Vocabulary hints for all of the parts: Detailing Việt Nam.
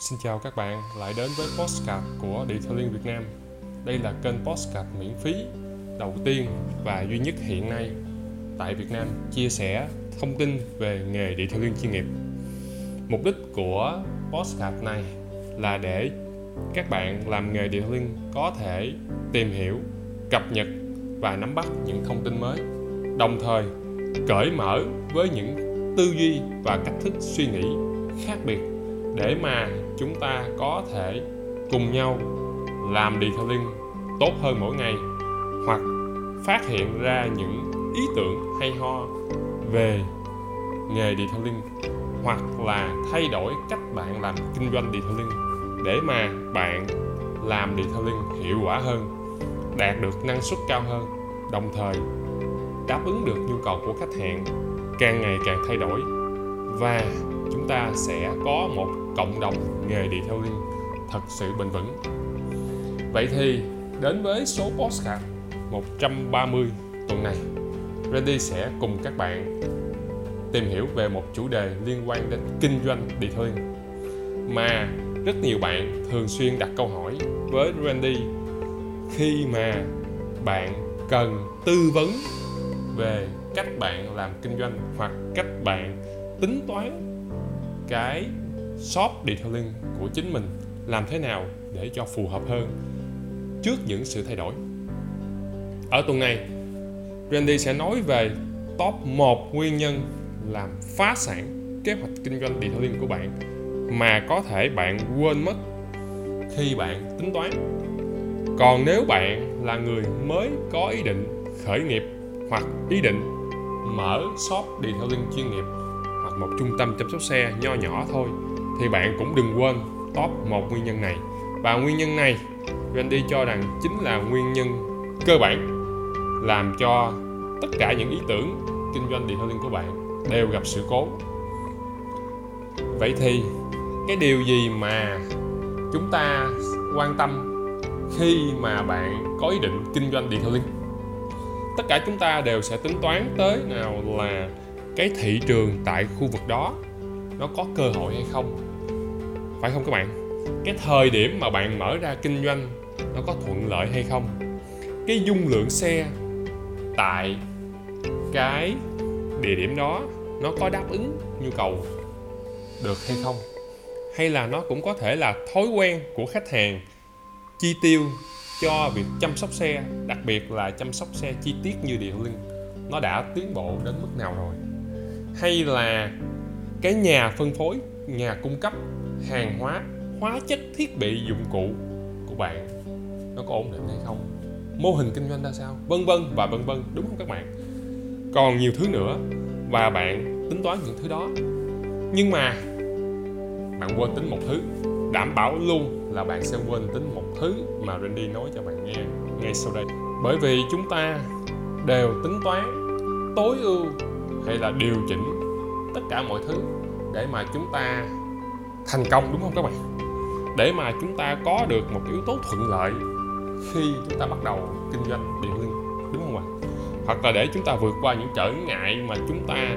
Xin chào các bạn, lại đến với podcast của Detailing Việt Nam. Đây là kênh podcast miễn phí đầu tiên và duy nhất hiện nay tại Việt Nam chia sẻ thông tin về nghề detailing chuyên nghiệp. Mục đích của podcast này là để các bạn làm nghề detailing có thể tìm hiểu, cập nhật và nắm bắt những thông tin mới, đồng thời cởi mở với những tư duy và cách thức suy nghĩ khác biệt để mà chúng ta có thể cùng nhau làm detailing tốt hơn mỗi ngày, hoặc phát hiện ra những ý tưởng hay ho về nghề detailing, hoặc là thay đổi cách bạn làm kinh doanh detailing để mà bạn làm detailing hiệu quả hơn, đạt được năng suất cao hơn, đồng thời đáp ứng được nhu cầu của khách hàng càng ngày càng thay đổi, và chúng ta sẽ có một cộng đồng nghề detailing thật sự bền vững. Vậy thì đến với số podcast 130 tuần này, Randy sẽ cùng các bạn tìm hiểu về một chủ đề liên quan đến kinh doanh detailing mà rất nhiều bạn thường xuyên đặt câu hỏi với Randy khi mà bạn cần tư vấn về cách bạn làm kinh doanh hoặc cách bạn tính toán cái shop detailing của chính mình làm thế nào để cho phù hợp hơn trước những sự thay đổi. Ở tuần này, Randy sẽ nói về top 1 nguyên nhân làm phá sản kế hoạch kinh doanh detailing của bạn mà có thể bạn quên mất khi bạn tính toán. Còn nếu bạn là người mới có ý định khởi nghiệp hoặc ý định mở shop detailing chuyên nghiệp hoặc một trung tâm chăm sóc xe nho nhỏ thôi, thì bạn cũng đừng quên top 1 nguyên nhân này. Và nguyên nhân này, Randy cho rằng chính là nguyên nhân cơ bản làm cho tất cả những ý tưởng kinh doanh detailing của bạn đều gặp sự cố. Vậy thì cái điều gì mà chúng ta quan tâm khi mà bạn có ý định kinh doanh detailing? Tất cả chúng ta đều sẽ tính toán tới nào là cái thị trường tại khu vực đó nó có cơ hội hay không, phải không các bạn? Cái thời điểm mà bạn mở ra kinh doanh nó có thuận lợi hay không? Cái dung lượng xe tại cái địa điểm đó nó có đáp ứng nhu cầu được hay không? Hay là nó cũng có thể là thói quen của khách hàng chi tiêu cho việc chăm sóc xe, đặc biệt là chăm sóc xe chi tiết như detailing, nó đã tiến bộ đến mức nào rồi? Hay là cái nhà phân phối, nhà cung cấp hàng hóa, hóa chất, thiết bị, dụng cụ của bạn nó có ổn định hay không? Mô hình kinh doanh ra sao? Vân vân và vân vân, đúng không các bạn? Còn nhiều thứ nữa, và bạn tính toán những thứ đó, nhưng mà bạn quên tính một thứ. Đảm bảo luôn là bạn sẽ quên tính một thứ mà Randy nói cho bạn nghe ngay sau đây. Bởi vì chúng ta đều tính toán tối ưu hay là điều chỉnh tất cả mọi thứ để mà chúng ta thành công, đúng không các bạn? Để mà chúng ta có được một yếu tố thuận lợi khi chúng ta bắt đầu kinh doanh detailing, đúng không ạ? Hoặc là để chúng ta vượt qua những trở ngại mà chúng ta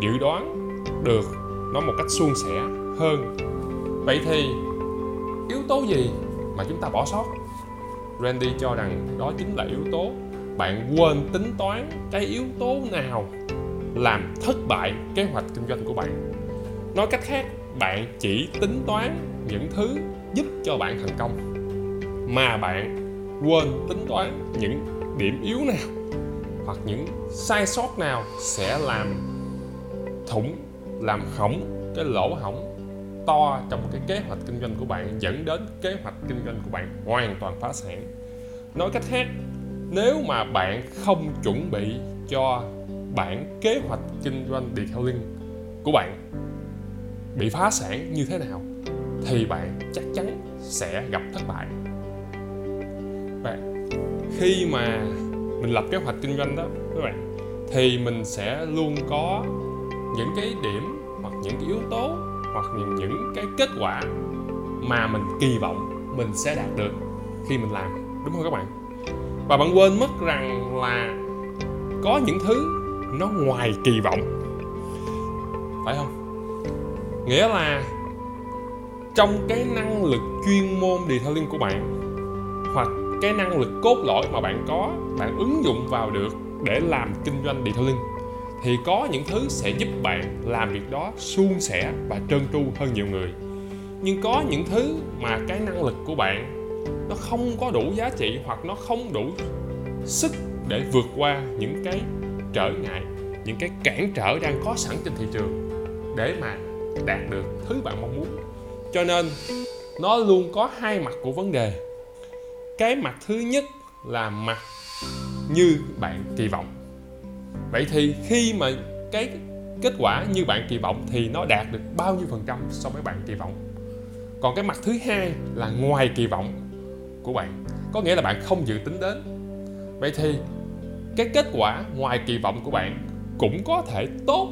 dự đoán được nó một cách suôn sẻ hơn. Vậy thì yếu tố gì mà chúng ta bỏ sót? Randy cho rằng đó chính là yếu tố bạn quên tính toán cái yếu tố nào làm thất bại kế hoạch kinh doanh của bạn. Nói cách khác, bạn chỉ tính toán những thứ giúp cho bạn thành công mà bạn quên tính toán những điểm yếu nào hoặc những sai sót nào sẽ làm thủng, làm hỏng cái lỗ hổng to trong cái kế hoạch kinh doanh của bạn, dẫn đến kế hoạch kinh doanh của bạn hoàn toàn phá sản. Nói cách khác, nếu mà bạn không chuẩn bị cho bản kế hoạch kinh doanh detailing của bạn bị phá sản như thế nào thì bạn chắc chắn sẽ gặp thất bại. Bạn, khi mà mình lập kế hoạch kinh doanh đó các bạn, thì mình sẽ luôn có những cái điểm hoặc những cái yếu tố hoặc những cái kết quả mà mình kỳ vọng mình sẽ đạt được khi mình làm, đúng không các bạn? Và bạn quên mất rằng là có những thứ nó ngoài kỳ vọng, phải không? Nghĩa là trong cái năng lực chuyên môn detailing của bạn, hoặc cái năng lực cốt lõi mà bạn có, bạn ứng dụng vào được để làm kinh doanh detailing, thì có những thứ sẽ giúp bạn làm việc đó suôn sẻ và trơn tru hơn nhiều người. Nhưng có những thứ mà cái năng lực của bạn nó không có đủ giá trị, hoặc nó không đủ sức để vượt qua những cái trở ngại, những cái cản trở đang có sẵn trên thị trường để mà đạt được thứ bạn mong muốn. Cho nên nó luôn có hai mặt của vấn đề. Cái mặt thứ nhất là mặt như bạn kỳ vọng. Vậy thì khi mà cái kết quả như bạn kỳ vọng thì nó đạt được bao nhiêu phần trăm so với bạn kỳ vọng? Còn cái mặt thứ hai là ngoài kỳ vọng của bạn, có nghĩa là bạn không dự tính đến. Vậy thì cái kết quả ngoài kỳ vọng của bạn cũng có thể tốt,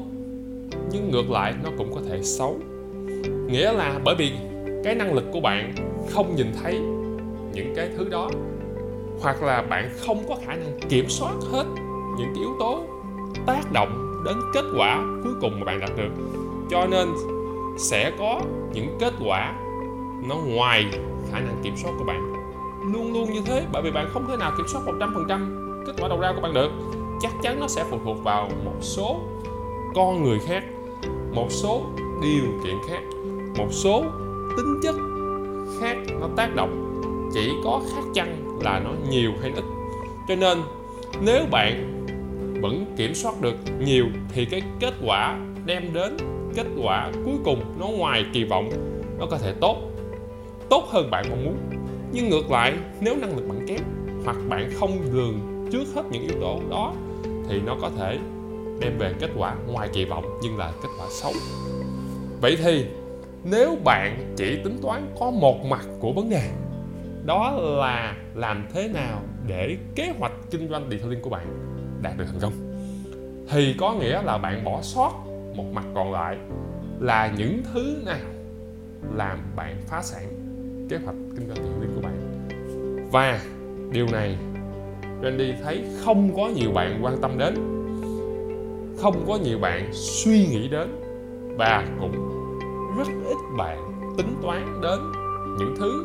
nhưng ngược lại nó cũng có thể xấu. Nghĩa là bởi vì cái năng lực của bạn không nhìn thấy những cái thứ đó, hoặc là bạn không có khả năng kiểm soát hết những cái yếu tố tác động đến kết quả cuối cùng mà bạn đạt được. Cho nên sẽ có những kết quả nó ngoài khả năng kiểm soát của bạn. Luôn luôn như thế, bởi vì bạn không thể nào kiểm soát 100% kết quả đầu ra của bạn được. Chắc chắn nó sẽ phụ thuộc vào một số con người khác, một số điều kiện khác, một số tính chất khác nó tác động. Chỉ có khác chăng là nó nhiều hay ít. Cho nên nếu bạn vẫn kiểm soát được nhiều thì cái kết quả đem đến, kết quả cuối cùng nó ngoài kỳ vọng, nó có thể tốt hơn bạn mong muốn. Nhưng ngược lại, nếu năng lực bạn kém hoặc bạn không lường trước hết những yếu tố đó thì nó có thể đem về kết quả ngoài kỳ vọng nhưng là kết quả xấu. Vậy thì nếu bạn chỉ tính toán có một mặt của vấn đề, đó là làm thế nào để kế hoạch kinh doanh detailing của bạn đạt được thành công, thì có nghĩa là bạn bỏ sót một mặt còn lại là những thứ nào làm bạn phá sản kế hoạch kinh doanh detailing của bạn. Và điều này Randy thấy không có nhiều bạn quan tâm đến, không có nhiều bạn suy nghĩ đến, và cũng rất ít bạn tính toán đến những thứ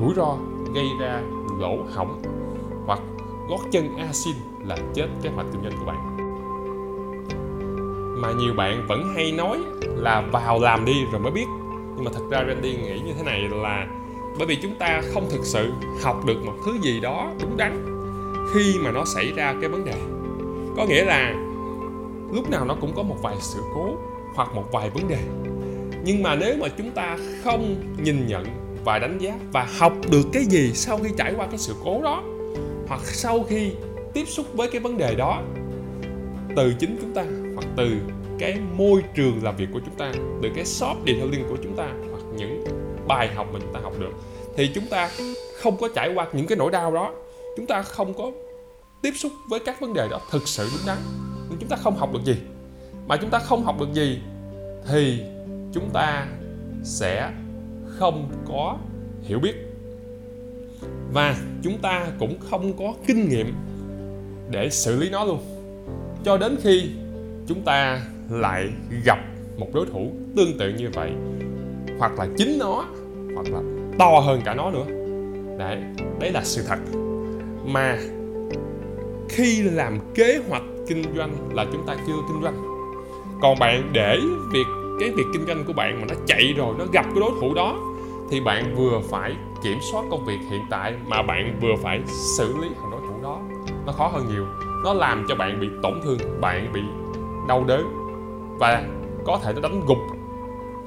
rủi ro gây ra lỗ hổng hoặc gót chân asin là chết kế hoạch kinh doanh của bạn. Mà nhiều bạn vẫn hay nói là vào làm đi rồi mới biết. Nhưng mà thật ra Randy nghĩ như thế này là bởi vì chúng ta không thực sự học được một thứ gì đó đúng đắn khi mà nó xảy ra cái vấn đề. Có nghĩa là lúc nào nó cũng có một vài sự cố hoặc một vài vấn đề. Nhưng mà nếu mà chúng ta không nhìn nhận và đánh giá và học được cái gì sau khi trải qua cái sự cố đó, hoặc sau khi tiếp xúc với cái vấn đề đó từ chính chúng ta, hoặc từ cái môi trường làm việc của chúng ta, từ cái shop detailing của chúng ta, hoặc những bài học mà chúng ta học được, thì chúng ta không có trải qua những cái nỗi đau đó, chúng ta không có tiếp xúc với các vấn đề đó thực sự đúng đắn, nhưng chúng ta không học được gì. Mà chúng ta không học được gì thì chúng ta sẽ không có hiểu biết, và chúng ta cũng không có kinh nghiệm để xử lý nó luôn, cho đến khi chúng ta lại gặp một đối thủ tương tự như vậy, hoặc là chính nó, hoặc là to hơn cả nó nữa. Đấy là sự thật. Mà khi làm kế hoạch kinh doanh là chúng ta chưa kinh doanh. Còn bạn để cái việc kinh doanh của bạn mà nó chạy rồi, nó gặp cái đối thủ đó, thì bạn vừa phải kiểm soát công việc hiện tại, mà bạn vừa phải xử lý thằng đối thủ đó. Nó khó hơn nhiều. Nó làm cho bạn bị tổn thương, bạn bị đau đớn, và có thể nó đánh gục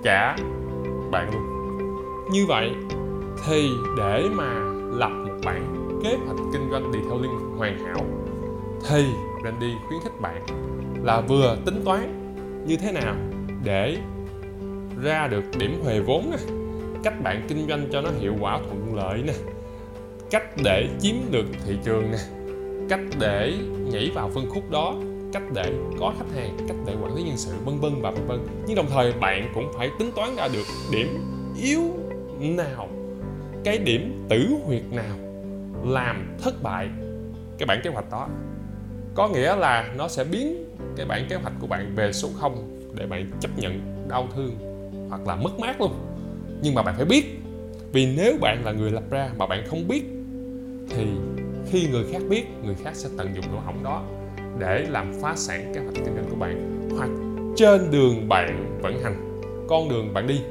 cả bạn luôn. Như vậy thì để mà lập một bản kế hoạch kinh doanh detailing hoàn hảo thì Randy khuyến khích bạn là vừa tính toán như thế nào để ra được điểm huề vốn, cách bạn kinh doanh cho nó hiệu quả thuận lợi, cách để chiếm được thị trường, cách để nhảy vào phân khúc đó, cách để có khách hàng, cách để quản lý nhân sự, vân và vân. Nhưng đồng thời bạn cũng phải tính toán ra được điểm yếu nào, cái điểm tử huyệt nào làm thất bại cái bản kế hoạch đó. Có nghĩa là nó sẽ biến cái bản kế hoạch của bạn về số 0 để bạn chấp nhận đau thương hoặc là mất mát luôn. Nhưng mà bạn phải biết, vì nếu bạn là người lập ra mà bạn không biết thì khi người khác biết, người khác sẽ tận dụng lỗ hổng đó để làm phá sản kế hoạch kinh doanh của bạn. Hoặc trên đường bạn vận hành, con đường bạn đi,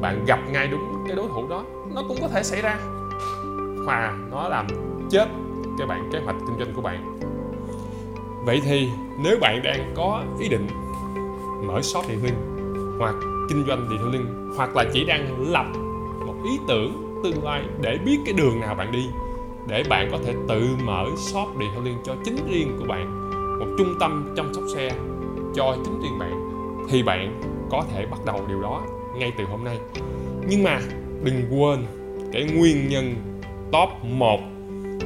bạn gặp ngay đúng cái đối thủ đó, nó cũng có thể xảy ra và nó làm chết cái bạn kế hoạch kinh doanh của bạn. Vậy thì nếu bạn đang có ý định mở shop detailing hoặc kinh doanh detailing, hoặc là chỉ đang lập một ý tưởng tương lai để biết cái đường nào bạn đi để bạn có thể tự mở shop detailing cho chính riêng của bạn, một trung tâm chăm sóc xe cho chính riêng bạn, thì bạn có thể bắt đầu điều đó ngay từ hôm nay. Nhưng mà đừng quên cái nguyên nhân top 1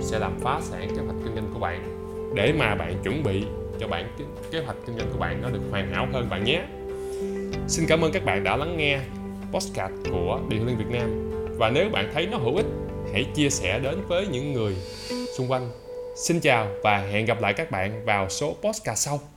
sẽ làm phá sản kế hoạch kinh doanh của bạn, để mà bạn chuẩn bị cho bạn kế hoạch kinh doanh của bạn nó được hoàn hảo hơn bạn nhé. Xin cảm ơn các bạn đã lắng nghe podcast của Detailing Việt Nam, và nếu bạn thấy nó hữu ích, hãy chia sẻ đến với những người xung quanh. Xin chào và hẹn gặp lại các bạn vào số podcast sau.